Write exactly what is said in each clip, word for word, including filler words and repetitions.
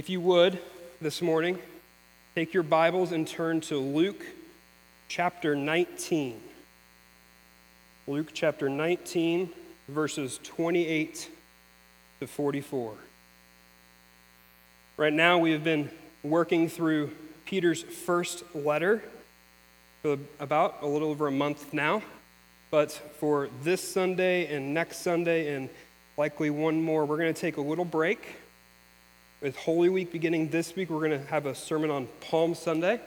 If you would, this morning, take your Bibles and turn to Luke chapter nineteen. Luke chapter nineteen, verses twenty-eight to forty-four. Right now, we have been working through Peter's first letter for about a little over a month now. But for this Sunday and next Sunday and likely one more, we're going to take a little break. With Holy Week beginning this week, we're going to have a sermon on Palm Sunday.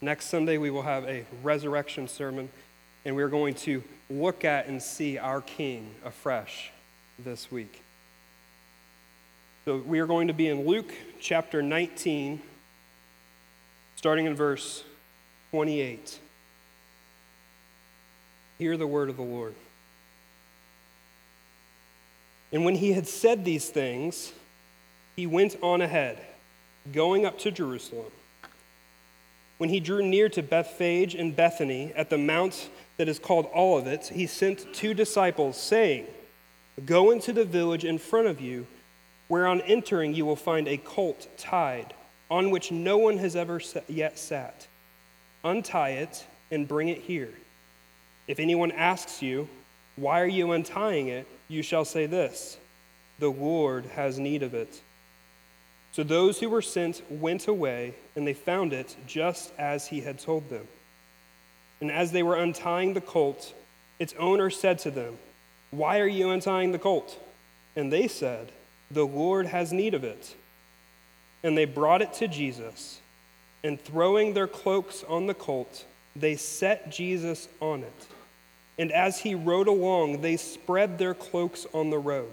Next Sunday, we will have a resurrection sermon, and we're going to look at and see our King afresh this week. So we are going to be in Luke chapter nineteen, starting in verse twenty-eight. Hear the word of the Lord. And when he had said these things, he went on ahead, going up to Jerusalem. When he drew near to Bethphage and Bethany at the mount that is called Olivet, he sent two disciples, saying, "Go into the village in front of you, where on entering you will find a colt tied, on which no one has ever yet sat. Untie it and bring it here. If anyone asks you, 'Why are you untying it?' you shall say this, 'The Lord has need of it.'" So those who were sent went away, and they found it just as he had told them. And as they were untying the colt, its owner said to them, "Why are you untying the colt?" And they said, "The Lord has need of it." And they brought it to Jesus, and throwing their cloaks on the colt, they set Jesus on it. And as he rode along, they spread their cloaks on the road.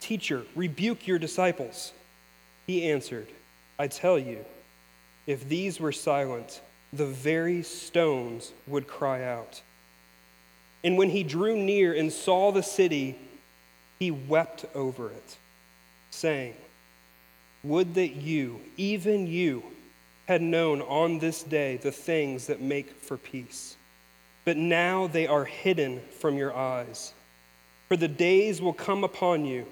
"Teacher, rebuke your disciples." He answered, "I tell you, if these were silent, the very stones would cry out." And when he drew near and saw the city, he wept over it, saying, "Would that you, even you, had known on this day the things that make for peace. But now they are hidden from your eyes. For the days will come upon you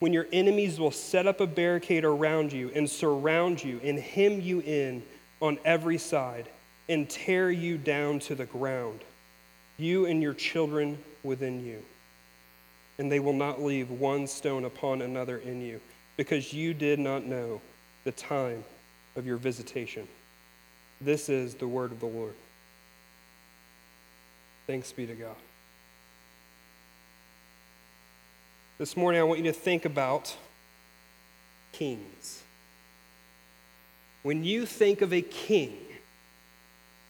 when your enemies will set up a barricade around you and surround you and hem you in on every side and tear you down to the ground, you and your children within you. And they will not leave one stone upon another in you, because you did not know the time of your visitation." This is the word of the Lord. Thanks be to God. This morning, I want you to think about kings. When you think of a king,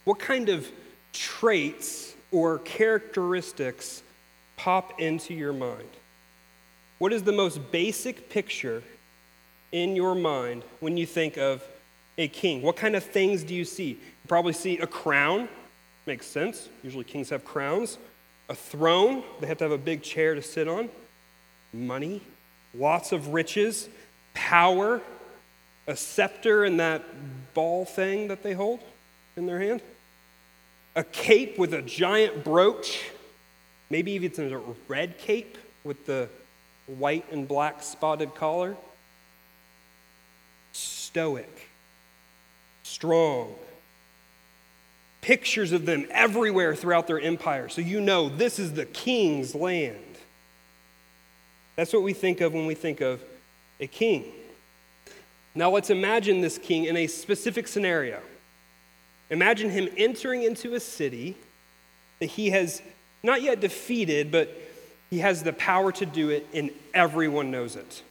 what kind of traits or characteristics pop into your mind? What is the most basic picture in your mind when you think of a king? What kind of things do you see? You probably see a crown. Makes sense. Usually kings have crowns. A throne. They have to have a big chair to sit on. Money, lots of riches, power, a scepter and that ball thing that they hold in their hand, a cape with a giant brooch, maybe even it's a red cape with the white and black spotted collar, stoic, strong, pictures of them everywhere throughout their empire, so you know this is the king's land. That's what we think of when we think of a king. Now let's imagine this king in a specific scenario. Imagine him entering into a city that he has not yet defeated, but he has the power to do it, and everyone knows it.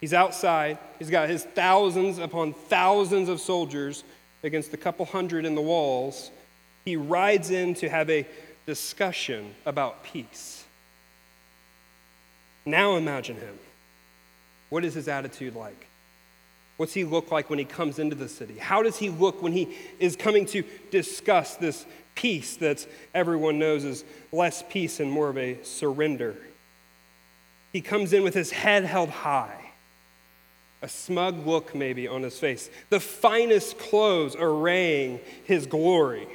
He's outside. He's got his thousands upon thousands of soldiers against the couple hundred in the walls. He rides in to have a discussion about peace. Now imagine him. What is his attitude like? What's he look like when he comes into the city? How does he look when he is coming to discuss this peace that everyone knows is less peace and more of a surrender? He comes in with his head held high, a smug look maybe on his face, the finest clothes arraying his glory,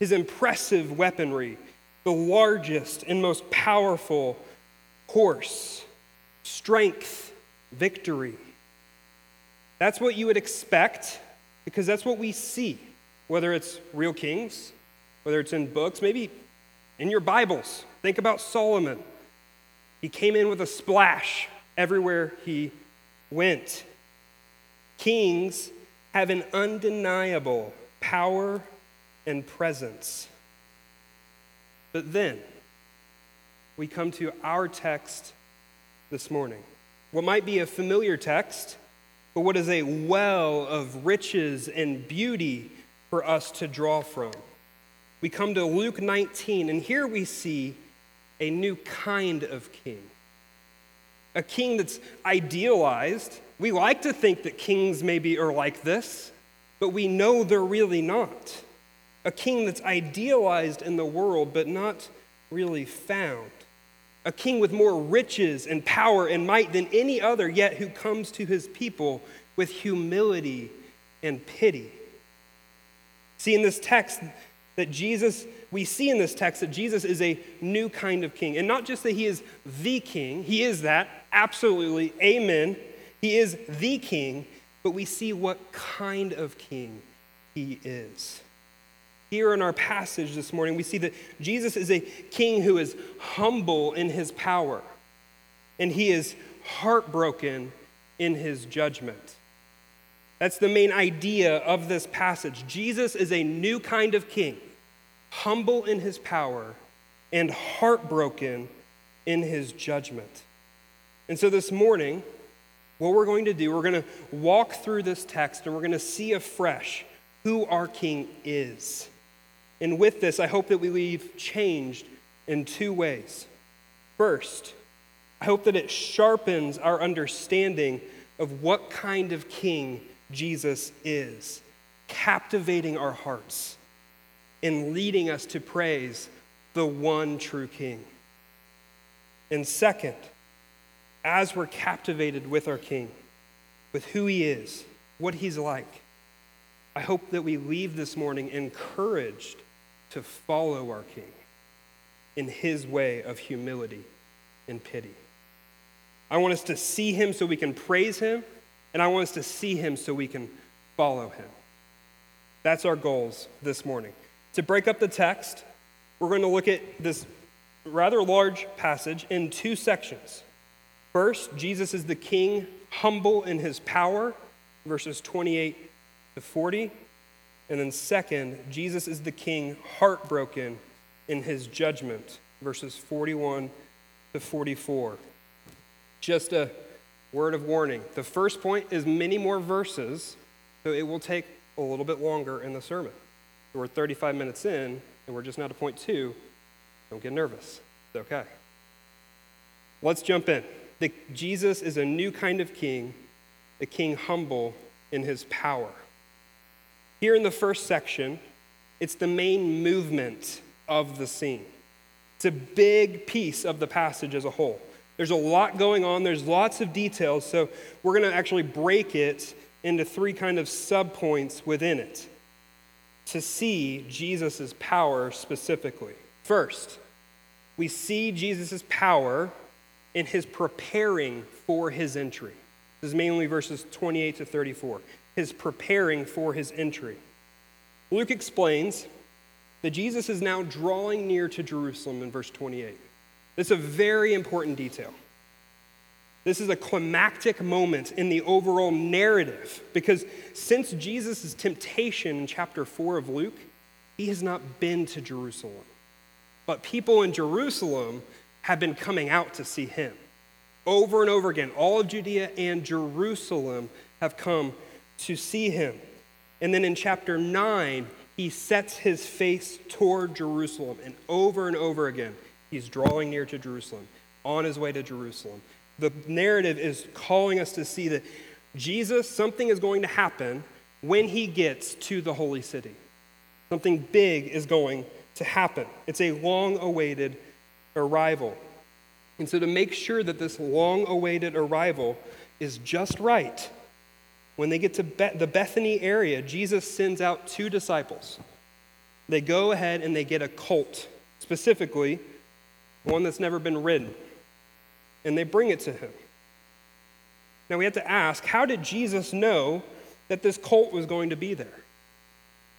his impressive weaponry, the largest and most powerful horse, strength, victory. That's what you would expect, because that's what we see, whether it's real kings, whether it's in books, maybe in your Bibles. Think about Solomon. He came in with a splash everywhere he went. Kings have an undeniable power and presence. But then we come to our text this morning. What might be a familiar text, but what is a well of riches and beauty for us to draw from. We come to Luke nineteen, and here we see a new kind of king. A king that's idealized. We like to think that kings maybe are like this, but we know they're really not. A king that's idealized in the world, but not really found. A king with more riches and power and might than any other, yet who comes to his people with humility and pity. See in this text that Jesus, we see in this text that Jesus is a new kind of king. And not just that he is the king, he is that, absolutely, amen. He is the king, but we see what kind of king he is. Here in our passage this morning, we see that Jesus is a king who is humble in his power, and he is heartbroken in his judgment. That's the main idea of this passage. Jesus is a new kind of king, humble in his power, and heartbroken in his judgment. And so this morning, what we're going to do, we're going to walk through this text, and we're going to see afresh who our king is. And with this, I hope that we leave changed in two ways. First, I hope that it sharpens our understanding of what kind of king Jesus is, captivating our hearts and leading us to praise the one true King. And second, as we're captivated with our King, with who he is, what he's like, I hope that we leave this morning encouraged to follow our King in his way of humility and pity. I want us to see him so we can praise him, and I want us to see him so we can follow him. That's our goals this morning. To break up the text, we're going to look at this rather large passage in two sections. First, Jesus is the king, humble in his power, verses twenty-eight to forty. And then second, Jesus is the king, heartbroken in his judgment, verses forty-one to forty-four. Just a word of warning. The first point is many more verses, so it will take a little bit longer in the sermon. We're thirty-five minutes in, and we're just now to point two. Don't get nervous. It's okay. Let's jump in. The, Jesus is a new kind of king, a king humble in his power. Here in the first section, it's the main movement of the scene. It's a big piece of the passage as a whole. There's a lot going on. There's lots of details. So we're going to actually break it into three kind of subpoints within it to see Jesus' power specifically. First, we see Jesus' power in his preparing for his entry. This is mainly verses twenty-eight to thirty-four, his preparing for his entry. Luke explains that Jesus is now drawing near to Jerusalem in verse twenty-eight. It's a very important detail. This is a climactic moment in the overall narrative because since Jesus' temptation in chapter four of Luke, he has not been to Jerusalem. But people in Jerusalem have been coming out to see him. Over and over again, all of Judea and Jerusalem have come to see him. And then in chapter nine, he sets his face toward Jerusalem, and over and over again, he's drawing near to Jerusalem, on his way to Jerusalem. The narrative is calling us to see that Jesus, something is going to happen when he gets to the holy city. Something big is going to happen. It's a long-awaited arrival. And so to make sure that this long-awaited arrival is just right, when they get to Be- the Bethany area, Jesus sends out two disciples. They go ahead and they get a colt, specifically one that's never been ridden, and they bring it to him. Now we have to ask, how did Jesus know that this colt was going to be there?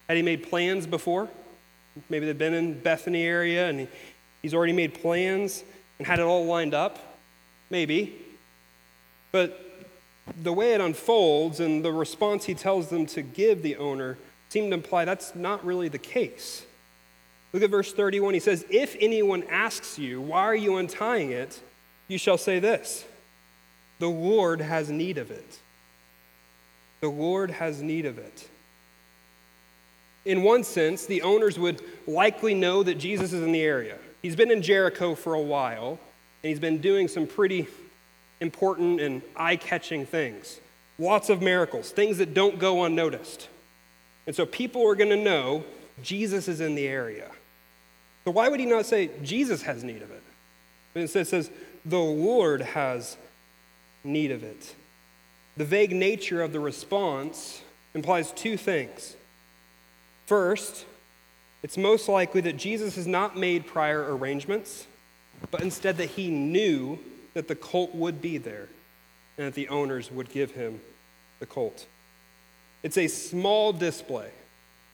Had he made plans before? Maybe they've been in Bethany area and he's already made plans and had it all lined up? Maybe. But the way it unfolds and the response he tells them to give the owner seem to imply that's not really the case. Look at verse thirty-one. He says, "If anyone asks you, why are you untying it? You shall say this, the Lord has need of it." The Lord has need of it. In one sense, the owners would likely know that Jesus is in the area. He's been in Jericho for a while, and he's been doing some pretty important and eye-catching things. Lots of miracles, things that don't go unnoticed. And so people are going to know Jesus is in the area. So why would he not say Jesus has need of it? But instead it says, the Lord has need of it. The vague nature of the response implies two things. First, it's most likely that Jesus has not made prior arrangements, but instead that he knew that the colt would be there and that the owners would give him the colt. It's a small display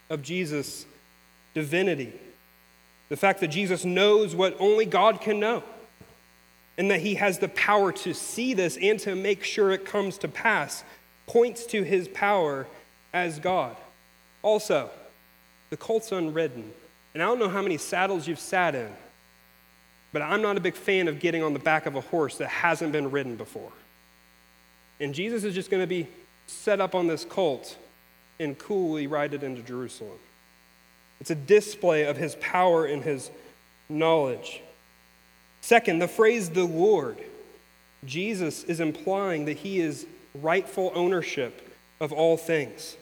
of Jesus' divinity, the fact that Jesus knows what only God can know, and that he has the power to see this and to make sure it comes to pass, points to his power as God. Also, the colt's unridden. And I don't know how many saddles you've sat in, but I'm not a big fan of getting on the back of a horse that hasn't been ridden before. And Jesus is just going to be set up on this colt and coolly ride it into Jerusalem. It's a display of his power and his knowledge. Second, the phrase, the Lord. Jesus is implying that he is rightful ownership of all things.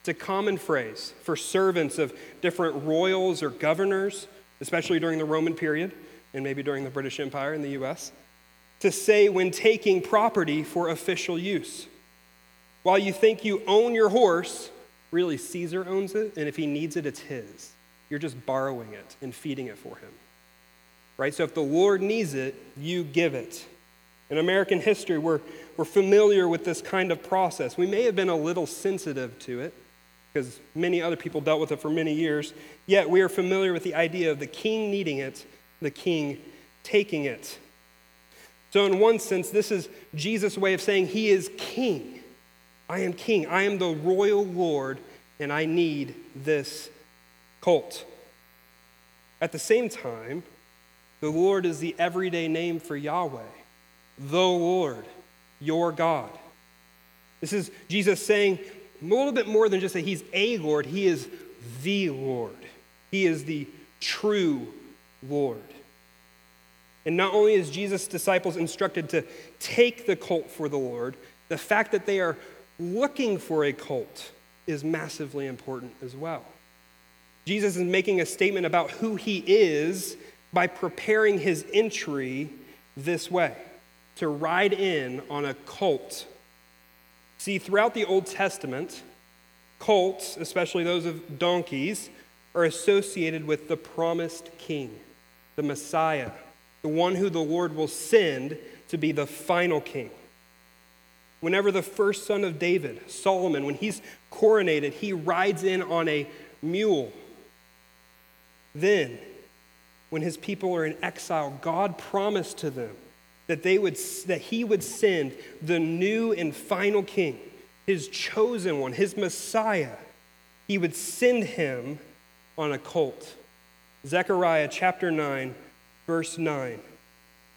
It's a common phrase for servants of different royals or governors, especially during the Roman period and maybe during the British Empire in the U S, to say when taking property for official use. While you think you own your horse, really Caesar owns it, and if he needs it, it's his. You're just borrowing it and feeding it for him. Right? So if the Lord needs it, you give it. In American history, we're, we're familiar with this kind of process. We may have been a little sensitive to it because many other people dealt with it for many years, yet we are familiar with the idea of the king needing it, the king taking it. So in one sense, this is Jesus' way of saying he is king. I am king. I am the royal Lord, and I need this colt. At the same time, the Lord is the everyday name for Yahweh, the Lord, your God. This is Jesus saying a little bit more than just that he's a Lord. He is the Lord. He is the true Lord. And not only is Jesus' disciples instructed to take the colt for the Lord, the fact that they are looking for a colt is massively important as well. Jesus is making a statement about who he is by preparing his entry this way, to ride in on a colt. See, throughout the Old Testament, colts, especially those of donkeys, are associated with the promised king, the Messiah, the one who the Lord will send to be the final king. Whenever the first son of David, Solomon, when he's coronated, he rides in on a mule. Then, when his people are in exile, God promised to them that they would that he would send the new and final king, his chosen one, his Messiah. He would send him on a colt. Zechariah chapter nine, verse nine.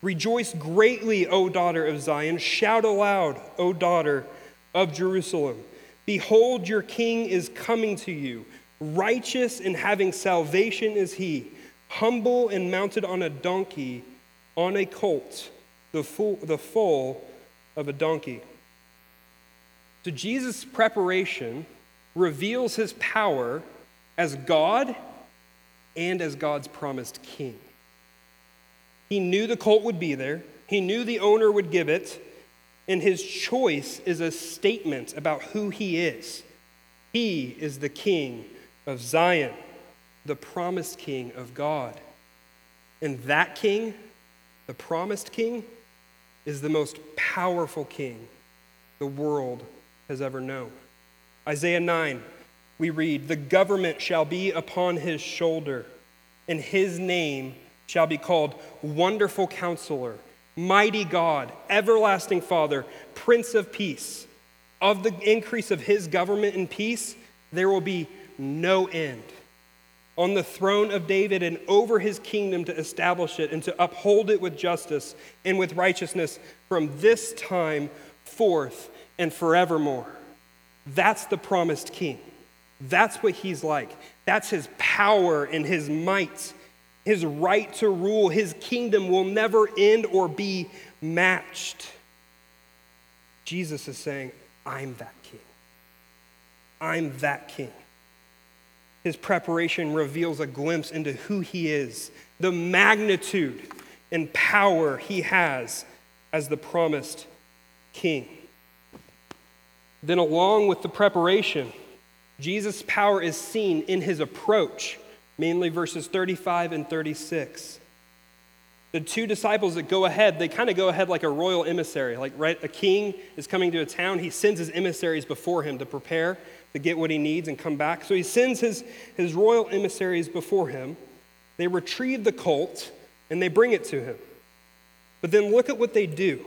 "Rejoice greatly, O daughter of Zion. Shout aloud, O daughter of Jerusalem. Behold, your king is coming to you. Righteous and having salvation is he. Humble and mounted on a donkey, on a colt, the foal, the foal of a donkey." So Jesus' preparation reveals his power as God and as God's promised king. He knew the colt would be there. He knew the owner would give it. And his choice is a statement about who he is. He is the king of Zion, the promised king of God. And that king, the promised king, is the most powerful king the world has ever known. Isaiah nine, we read, "The government shall be upon his shoulder, and his name shall be called Wonderful Counselor, Mighty God, Everlasting Father, Prince of Peace. Of the increase of his government and peace, there will be no end. On the throne of David and over his kingdom to establish it and to uphold it with justice and with righteousness from this time forth and forevermore." That's the promised king. That's what he's like. That's his power and his might, his right to rule. His kingdom will never end or be matched. Jesus is saying, I'm that king. I'm that king. His preparation reveals a glimpse into who he is, the magnitude and power he has as the promised king. Then along with the preparation, Jesus' power is seen in his approach, mainly verses thirty-five and thirty-six. The two disciples that go ahead, they kind of go ahead like a royal emissary. Like, right, a king is coming to a town. He sends his emissaries before him to prepare to get what he needs and come back. So he sends his, his royal emissaries before him. They retrieve the colt, and they bring it to him. But then look at what they do.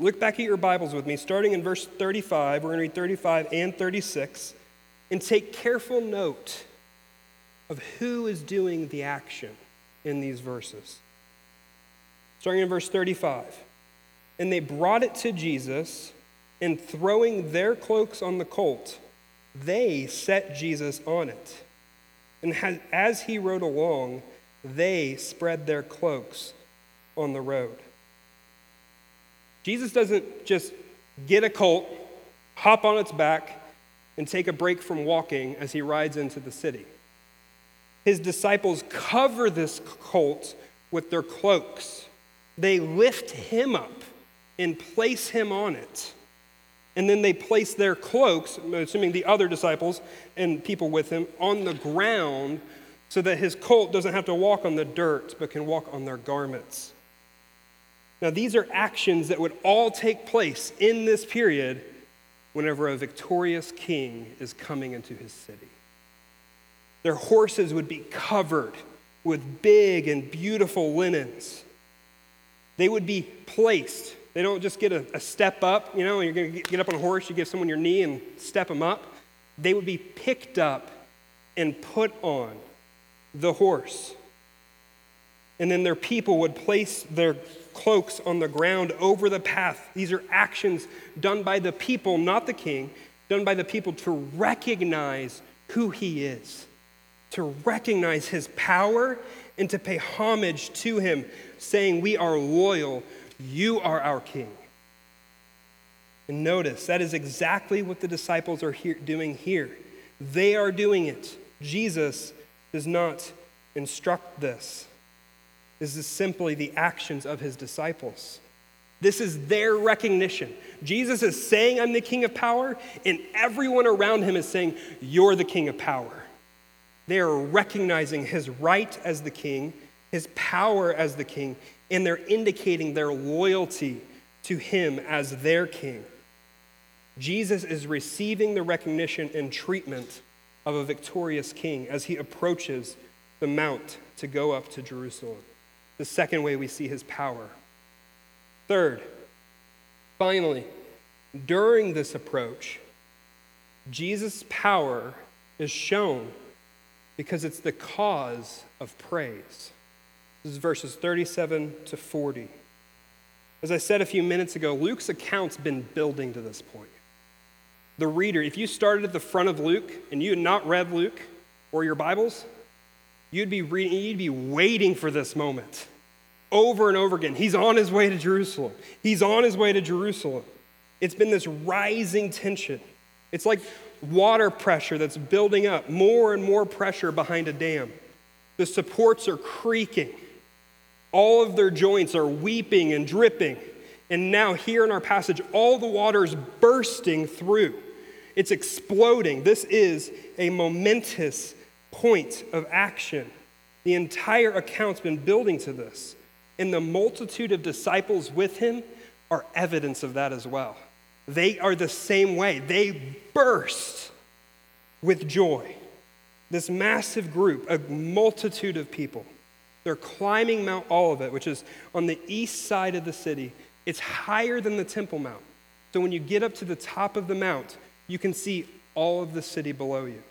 Look back at your Bibles with me, starting in verse thirty-five. We're going to read thirty-five and thirty-six. And take careful note of who is doing the action in these verses. Starting in verse thirty-five. And they brought it to Jesus, and throwing their cloaks on the colt, they set Jesus on it. And as he rode along, they spread their cloaks on the road. Jesus doesn't just get a colt, hop on its back, and take a break from walking as he rides into the city. His disciples cover this colt with their cloaks. They lift him up and place him on it. And then they place their cloaks, assuming the other disciples and people with him, on the ground so that his colt doesn't have to walk on the dirt but can walk on their garments. Now, these are actions that would all take place in this period whenever a victorious king is coming into his city. Their horses would be covered with big and beautiful linens. They would be placed. They don't just get a, a step up, you know, you're going to get up on a horse, you give someone your knee and step them up. They would be picked up and put on the horse. And then their people would place their cloaks on the ground over the path. These are actions done by the people, not the king, done by the people to recognize who he is, to recognize his power and to pay homage to him, saying, we are loyal, you are our king. And notice, that is exactly what the disciples are here, doing here. They are doing it. Jesus does not instruct this. This is simply the actions of his disciples. This is their recognition. Jesus is saying, I'm the king of power, and everyone around him is saying, you're the king of power. They are recognizing his right as the king, his power as the king, and they're indicating their loyalty to him as their king. Jesus is receiving the recognition and treatment of a victorious king as he approaches the mount to go up to Jerusalem. The second way we see his power. Third, finally, during this approach, Jesus' power is shown because it's the cause of praise. This is verses thirty-seven to forty. As I said a few minutes ago, Luke's account's been building to this point. The reader, if you started at the front of Luke and you had not read Luke or your Bibles, you'd be reading, you'd be waiting for this moment over and over again. He's on his way to Jerusalem. He's on his way to Jerusalem. It's been this rising tension. It's like water pressure that's building up, more and more pressure behind a dam. The supports are creaking. All of their joints are weeping and dripping. And now here in our passage, all the water is bursting through. It's exploding. This is a momentous point of action. The entire account's been building to this. And the multitude of disciples with him are evidence of that as well. They are the same way. They burst with joy. This massive group, a multitude of people, they're climbing Mount Olivet, which is on the east side of the city. It's higher than the Temple Mount. So when you get up to the top of the mount, you can see all of the city below you.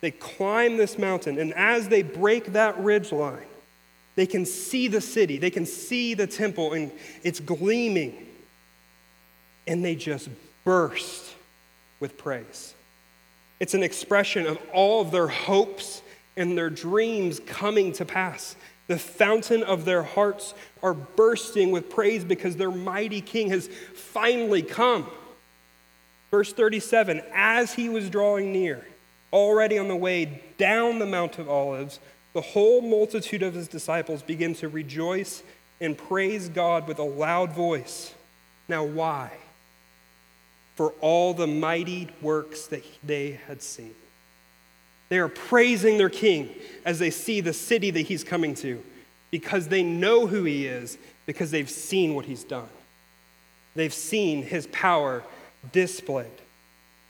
They climb this mountain, and as they break that ridge line, they can see the city. They can see the temple, and it's gleaming. And they just burst with praise. It's an expression of all of their hopes and their dreams coming to pass. The fountain of their hearts are bursting with praise because their mighty King has finally come. Verse thirty-seven, as he was drawing near, already on the way down the Mount of Olives, the whole multitude of his disciples began to rejoice and praise God with a loud voice. Now, why? For all the mighty works that they had seen. They are praising their King as they see the city that he's coming to, because they know who he is, because they've seen what he's done. They've seen his power displayed.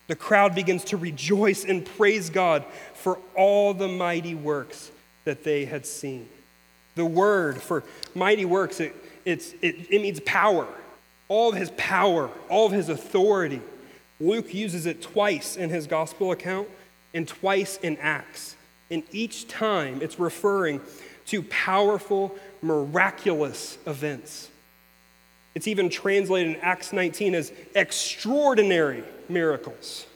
The crowd begins to rejoice and praise God for all the mighty works that they had seen. The word for mighty works, it, it's, it, it means power. All of his power, all of his authority. Luke uses it twice in his gospel account and twice in Acts. And each time it's referring to powerful, miraculous events. It's even translated in Acts nineteen as extraordinary miracles.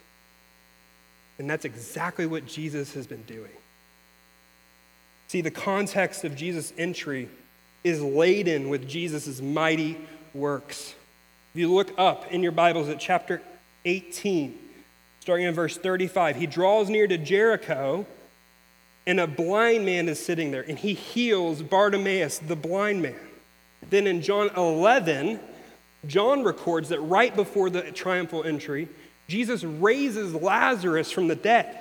And that's exactly what Jesus has been doing. See, the context of Jesus' entry is laden with Jesus' mighty works. If you look up in your Bibles at chapter eighteen, starting in verse thirty-five, he draws near to Jericho, and a blind man is sitting there, and he heals Bartimaeus, the blind man. Then in John eleven, John records that right before the triumphal entry, Jesus raises Lazarus from the dead.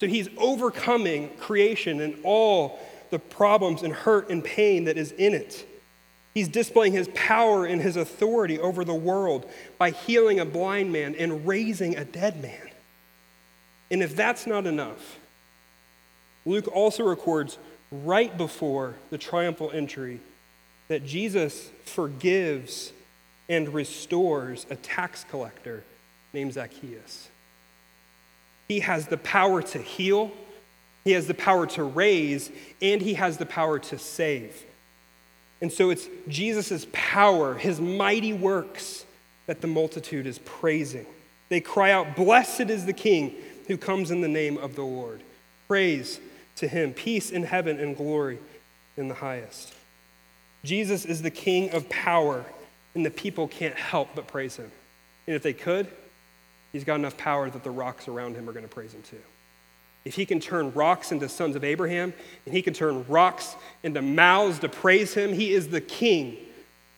So he's overcoming creation and all the problems and hurt and pain that is in it. He's displaying his power and his authority over the world by healing a blind man and raising a dead man. And if that's not enough, Luke also records right before the triumphal entry that Jesus forgives and restores a tax collector named Zacchaeus. He has the power to heal, he has the power to raise, and he has the power to save. And so it's Jesus' power, his mighty works, that the multitude is praising. They cry out, "Blessed is the King who comes in the name of the Lord. Praise to him, peace in heaven and glory in the highest." Jesus is the King of power, and the people can't help but praise him. And if they could, he's got enough power that the rocks around him are going to praise him too. If he can turn rocks into sons of Abraham, and he can turn rocks into mouths to praise him, he is the King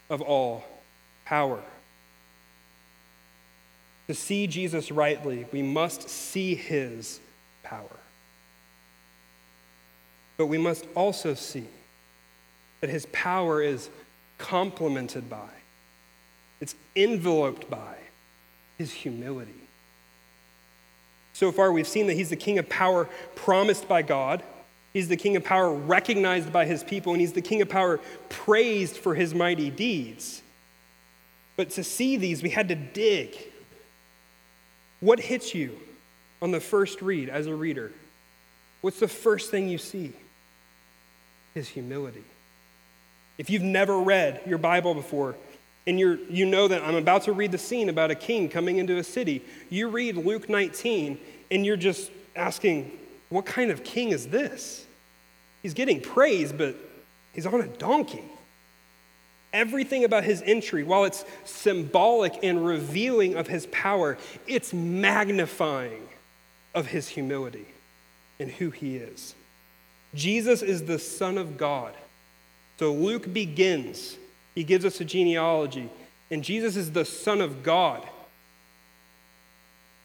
of all power. To see Jesus rightly, we must see his power. But we must also see that his power is complemented by, it's enveloped by, his humility. So far, we've seen that he's the King of power promised by God. He's the King of power recognized by his people, and he's the King of power praised for his mighty deeds. But to see these, we had to dig. What hits you on the first read as a reader? What's the first thing you see? His humility. If you've never read your Bible before, and you you know that I'm about to read the scene about a king coming into a city, you read Luke nineteen, and you're just asking, what kind of king is this? He's getting praise, but he's on a donkey. Everything about his entry, while it's symbolic and revealing of his power, it's magnifying of his humility and who he is. Jesus is the Son of God. So Luke begins, he gives us a genealogy, and Jesus is the Son of God.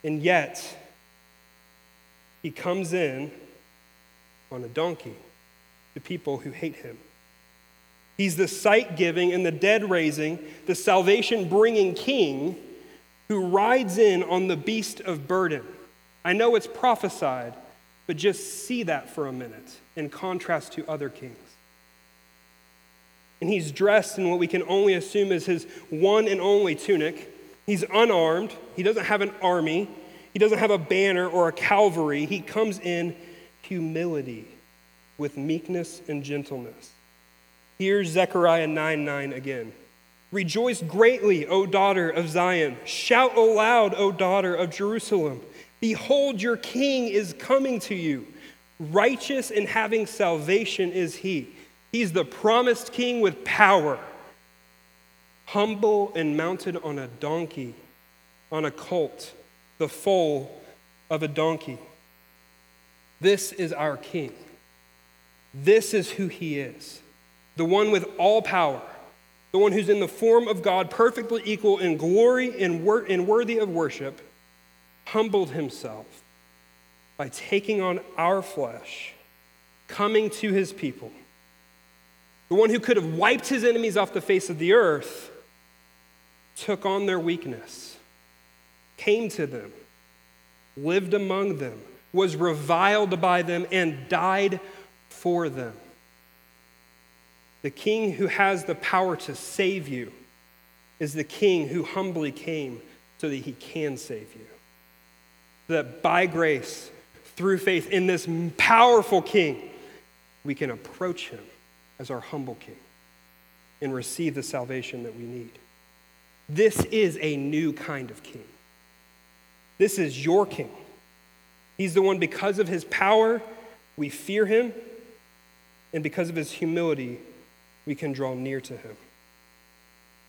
And yet, he comes in on a donkey to people who hate him. He's the sight-giving and the dead-raising, the salvation-bringing king who rides in on the beast of burden. I know it's prophesied, but just see that for a minute in contrast to other kings. And he's dressed in what we can only assume is his one and only tunic. He's unarmed. He doesn't have an army. He doesn't have a banner or a cavalry. He comes in humility with meekness and gentleness. Here's Zechariah nine nine again. Rejoice greatly, O daughter of Zion. Shout aloud, O daughter of Jerusalem. Behold, your king is coming to you. Righteous and having salvation is he. He's the promised king with power. Humble and mounted on a donkey, on a colt, the foal of a donkey. This is our king. This is who he is. The one with all power, the one who's in the form of God, perfectly equal in glory and worthy of worship, humbled himself by taking on our flesh, coming to his people. The one who could have wiped his enemies off the face of the earth, took on their weakness, came to them, lived among them, was reviled by them, and died for them. The king who has the power to save you is the king who humbly came so that he can save you. That by grace, through faith in this powerful king, we can approach him as our humble king and receive the salvation that we need. This is a new kind of king. This is your king. He's the one, because of his power, we fear him, and because of his humility, we can draw near to him.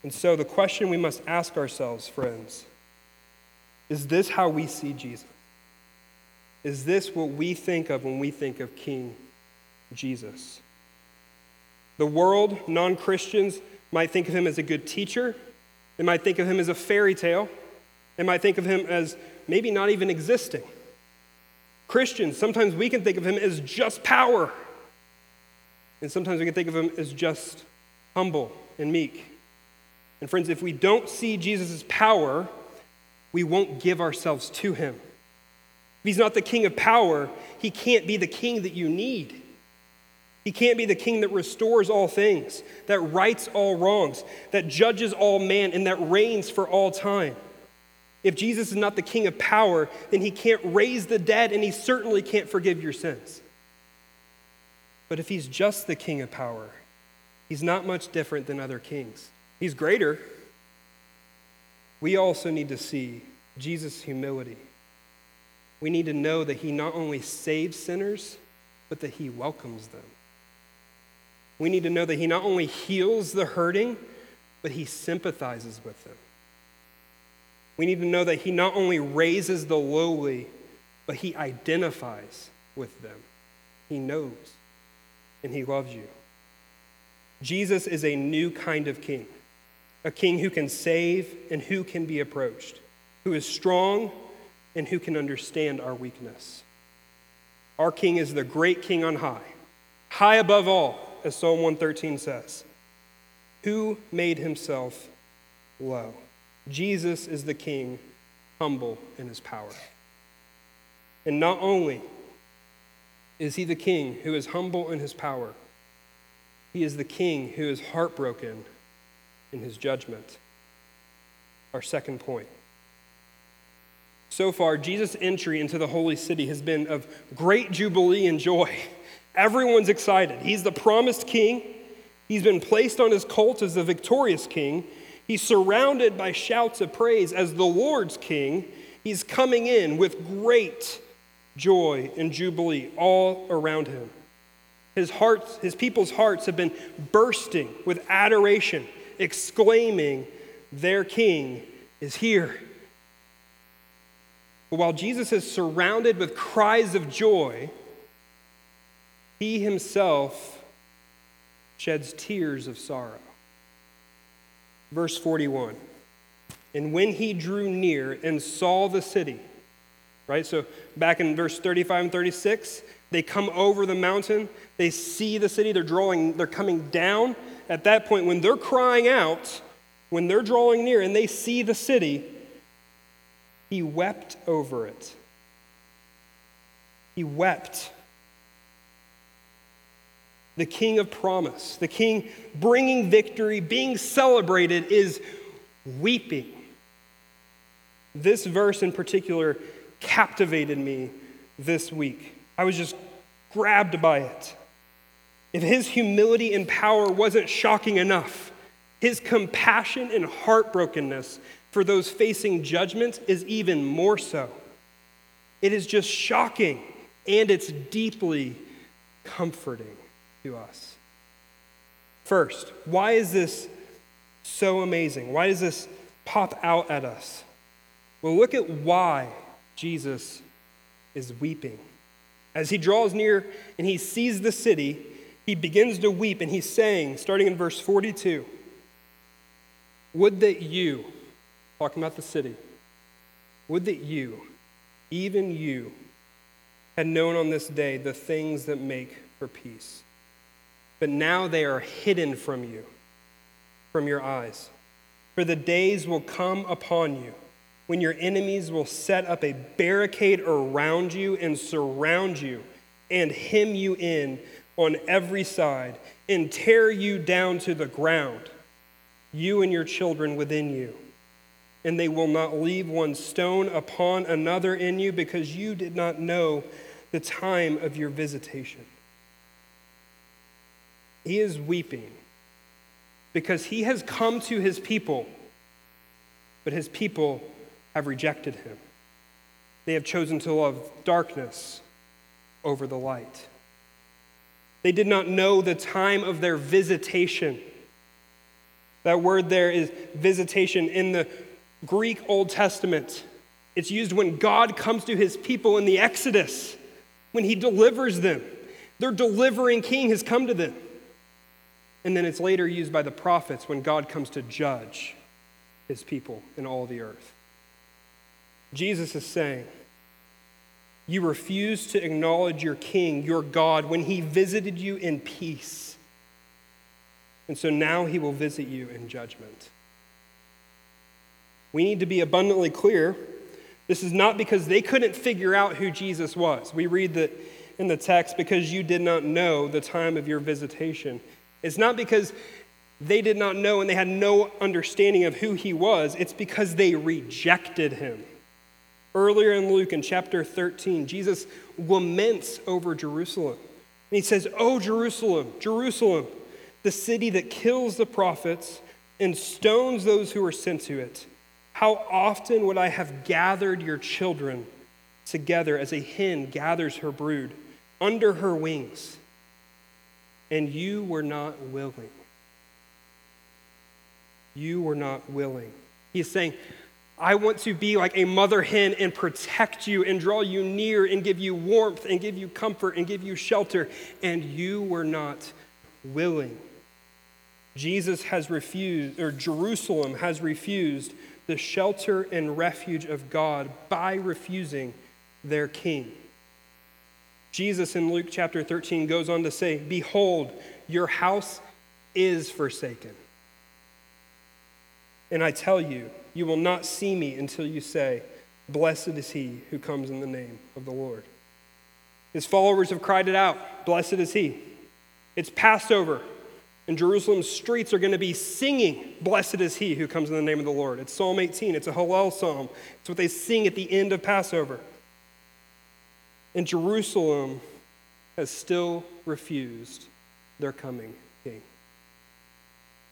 And so the question we must ask ourselves, friends, is this how we see Jesus? Is this what we think of when we think of King Jesus? The world, non-Christians, might think of him as a good teacher. They might think of him as a fairy tale. They might think of him as maybe not even existing. Christians, sometimes we can think of him as just power. And sometimes we can think of him as just humble and meek. And friends, if we don't see Jesus' power, we won't give ourselves to him. If he's not the king of power, he can't be the king that you need. He can't be the king that restores all things, that rights all wrongs, that judges all men, and that reigns for all time. If Jesus is not the king of power, then he can't raise the dead, and he certainly can't forgive your sins. But if he's just the king of power, he's not much different than other kings. He's greater. We also need to see Jesus' humility. We need to know that he not only saves sinners, but that he welcomes them. We need to know that he not only heals the hurting, but he sympathizes with them. We need to know that he not only raises the lowly, but he identifies with them. He knows. And he loves you. Jesus is a new kind of king, a king who can save and who can be approached, who is strong and who can understand our weakness. Our king is the great king on high, high above all, as Psalm one thirteen says, who made himself low. Jesus is the king, humble in his power. And not only is he the king who is humble in his power, he is the king who is heartbroken in his judgment. Our second point. So far, Jesus' entry into the holy city has been of great jubilee and joy. Everyone's excited. He's the promised king. He's been placed on his colt as the victorious king. He's surrounded by shouts of praise as the Lord's king. He's coming in with great joy and jubilee all around him. His hearts, his people's hearts have been bursting with adoration exclaiming, "Their King is here." But while Jesus is surrounded with cries of joy, he himself sheds tears of sorrow. Verse forty-one, and when he drew near and saw the city, right? So back in verse thirty-five and thirty-six, they come over the mountain, they see the city, they're drawing, they're coming down. At that point, when they're crying out, when they're drawing near and they see the city, he wept over it. He wept. The King of promise, the King bringing victory, being celebrated, is weeping. This verse in particular captivated me this week. I was just grabbed by it. If his humility and power wasn't shocking enough, his compassion and heartbrokenness for those facing judgment is even more so. It is just shocking, and it's deeply comforting to us. First, why is this so amazing? Why does this pop out at us? Well, look at why Jesus is weeping. As he draws near and he sees the city, he begins to weep, and he's saying, starting in verse forty-two, "Would that you," talking about the city, "would that you, even you, had known on this day the things that make for peace. But now they are hidden from you, from your eyes. For the days will come upon you when your enemies will set up a barricade around you and surround you and hem you in on every side and tear you down to the ground, you and your children within you. And they will not leave one stone upon another in you, because you did not know the time of your visitation." He is weeping because he has come to his people, but his people have rejected him. They have chosen to love darkness over the light. They did not know the time of their visitation. That word there is visitation. In the Greek Old Testament, it's used when God comes to his people in the Exodus, when he delivers them. Their delivering king has come to them. And then it's later used by the prophets when God comes to judge his people in all the earth. Jesus is saying, you refused to acknowledge your king, your God, when he visited you in peace. And so now he will visit you in judgment. We need to be abundantly clear. This is not because they couldn't figure out who Jesus was. We read that in the text, because you did not know the time of your visitation. It's not because they did not know and they had no understanding of who he was. It's because they rejected him. Earlier in Luke, in chapter thirteen, Jesus laments over Jerusalem. And he says, "Oh, Jerusalem, Jerusalem, the city that kills the prophets and stones those who are sent to it. How often would I have gathered your children together as a hen gathers her brood under her wings? And you were not willing." You were not willing. He's saying, I want to be like a mother hen and protect you and draw you near and give you warmth and give you comfort and give you shelter. And you were not willing. Jesus has refused, or Jerusalem has refused, the shelter and refuge of God by refusing their king. Jesus in Luke chapter thirteen goes on to say, "Behold, your house is forsaken. And I tell you, you will not see me until you say, 'Blessed is he who comes in the name of the Lord.'" His followers have cried it out, "Blessed is he." It's Passover, and Jerusalem's streets are going to be singing, "Blessed is he who comes in the name of the Lord." It's Psalm eighteen. It's a Hallel psalm. It's what they sing at the end of Passover. And Jerusalem has still refused their coming king.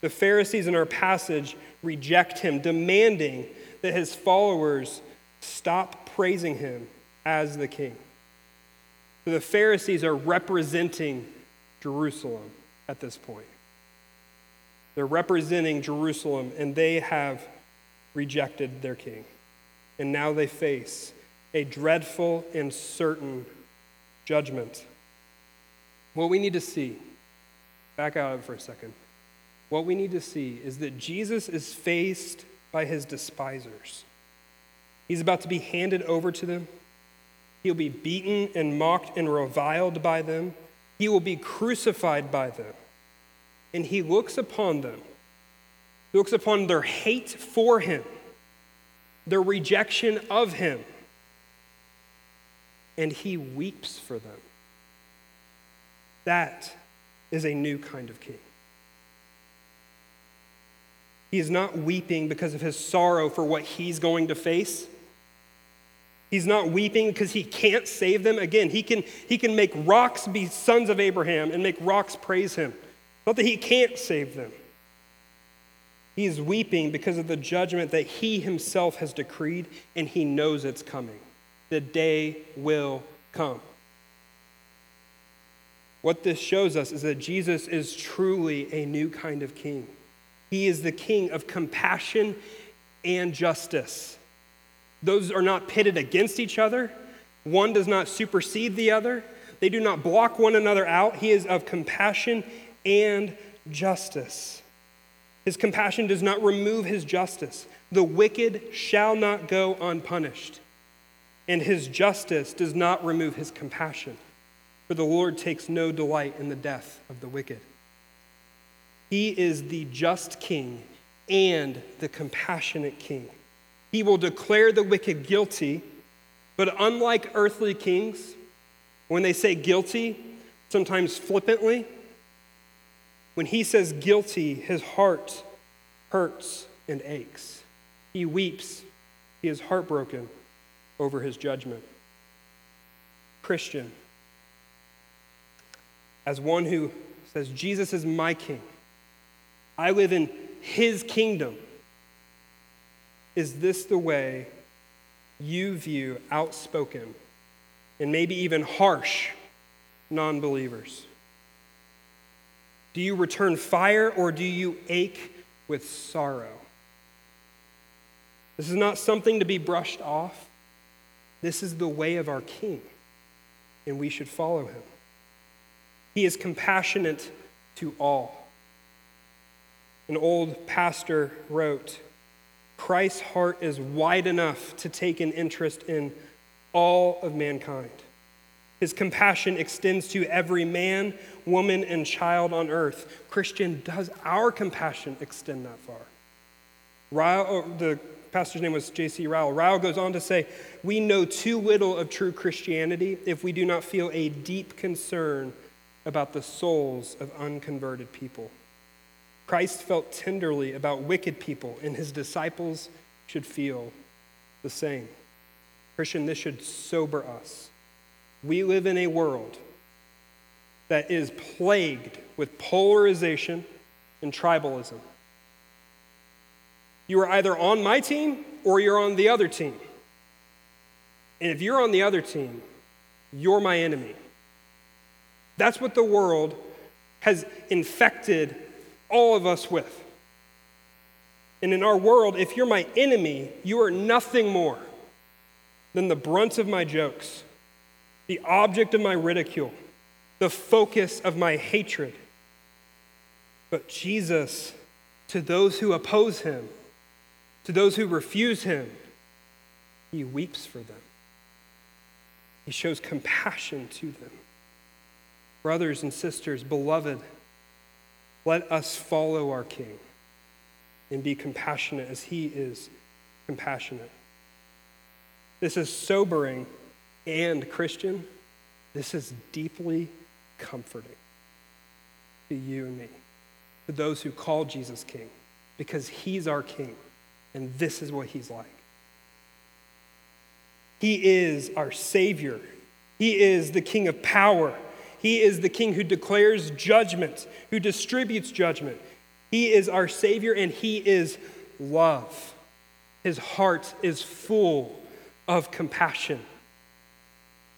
The Pharisees in our passage reject him, demanding that his followers stop praising him as the king. So the Pharisees are representing Jerusalem at this point. They're representing Jerusalem, and they have rejected their king. And now they face a dreadful and certain judgment. What we need to see, back out of it for a second, what we need to see is that Jesus is faced by his despisers. He's about to be handed over to them. He'll be beaten and mocked and reviled by them. He will be crucified by them. And he looks upon them. He looks upon their hate for him, their rejection of him, and he weeps for them. That is a new kind of king. He is not weeping because of his sorrow for what he's going to face. He's not weeping because he can't save them. Again, he can, he can make rocks be sons of Abraham and make rocks praise him. Not that he can't save them. He is weeping because of the judgment that he himself has decreed, and he knows it's coming. The day will come. What this shows us is that Jesus is truly a new kind of king. He is the king of compassion and justice. Those are not pitted against each other. One does not supersede the other. They do not block one another out. He is of compassion and justice. His compassion does not remove his justice. The wicked shall not go unpunished. And his justice does not remove his compassion. For the Lord takes no delight in the death of the wicked. He is the just king and the compassionate king. He will declare the wicked guilty, but unlike earthly kings, when they say guilty, sometimes flippantly, when he says guilty, his heart hurts and aches. He weeps. He is heartbroken over his judgment. Christian, as one who says, Jesus is my king, I live in his kingdom, is this the way you view outspoken and maybe even harsh non-believers? Do you return fire, or do you ache with sorrow? This is not something to be brushed off. This is the way of our King, and we should follow him. He is compassionate to all. An old pastor wrote, Christ's heart is wide enough to take an interest in all of mankind. His compassion extends to every man, woman, and child on earth. Christian, does our compassion extend that far? Ryle, the pastor's name was J C Ryle. Ryle goes on to say, we know too little of true Christianity if we do not feel a deep concern about the souls of unconverted people. Christ felt tenderly about wicked people, and his disciples should feel the same. Christian, this should sober us. We live in a world that is plagued with polarization and tribalism. You are either on my team or you're on the other team. And if you're on the other team, you're my enemy. That's what the world has infected all of us with. And in our world, if you're my enemy, you are nothing more than the brunt of my jokes, the object of my ridicule, the focus of my hatred. But Jesus, to those who oppose him, to those who refuse him, he weeps for them. He shows compassion to them. Brothers and sisters, beloved, let us follow our King and be compassionate as he is compassionate. This is sobering. And Christian, this is deeply comforting to you and me, to those who call Jesus King, because he's our King, and this is what he's like. He is our Savior. He is the King of power. He is the King who declares judgment, who distributes judgment. He is our Savior, and he is love. His heart is full of compassion.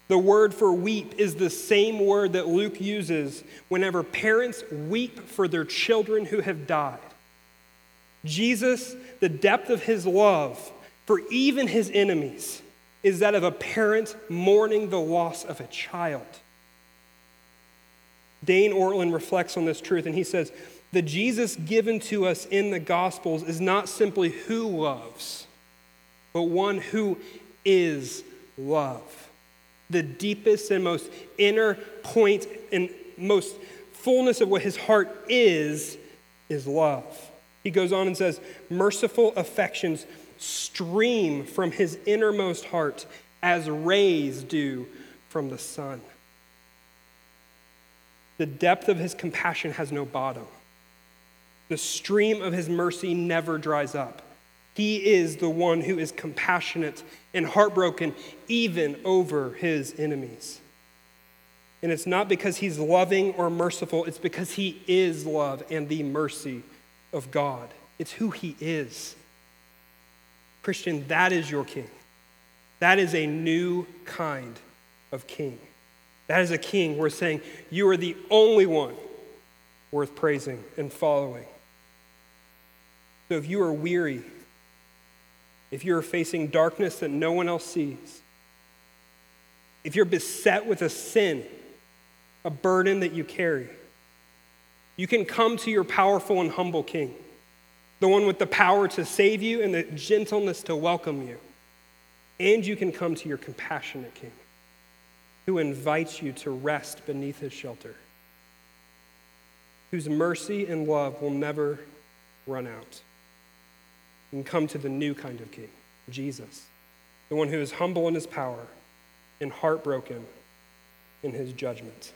The word for weep is the same word that Luke uses whenever parents weep for their children who have died. Jesus, the depth of his love for even his enemies is that of a parent mourning the loss of a child. Dane Ortlund reflects on this truth, and he says, the Jesus given to us in the Gospels is not simply who loves, but one who is love. The deepest and most inner point and most fullness of what his heart is, is love. He goes on and says, merciful affections stream from his innermost heart as rays do from the sun. The depth of his compassion has no bottom. The stream of his mercy never dries up. He is the one who is compassionate and heartbroken even over his enemies. And it's not because he's loving or merciful, it's because he is love and the mercy of God. It's who he is. Christian, that is your king. That is a new kind of king. That is a king we're saying you are the only one worth praising and following. So if you are weary, if you're facing darkness that no one else sees, if you're beset with a sin, a burden that you carry, you can come to your powerful and humble king, the one with the power to save you and the gentleness to welcome you. And you can come to your compassionate king, who invites you to rest beneath his shelter, whose mercy and love will never run out. You can come to the new kind of king, Jesus, the one who is humble in his power and heartbroken in his judgment.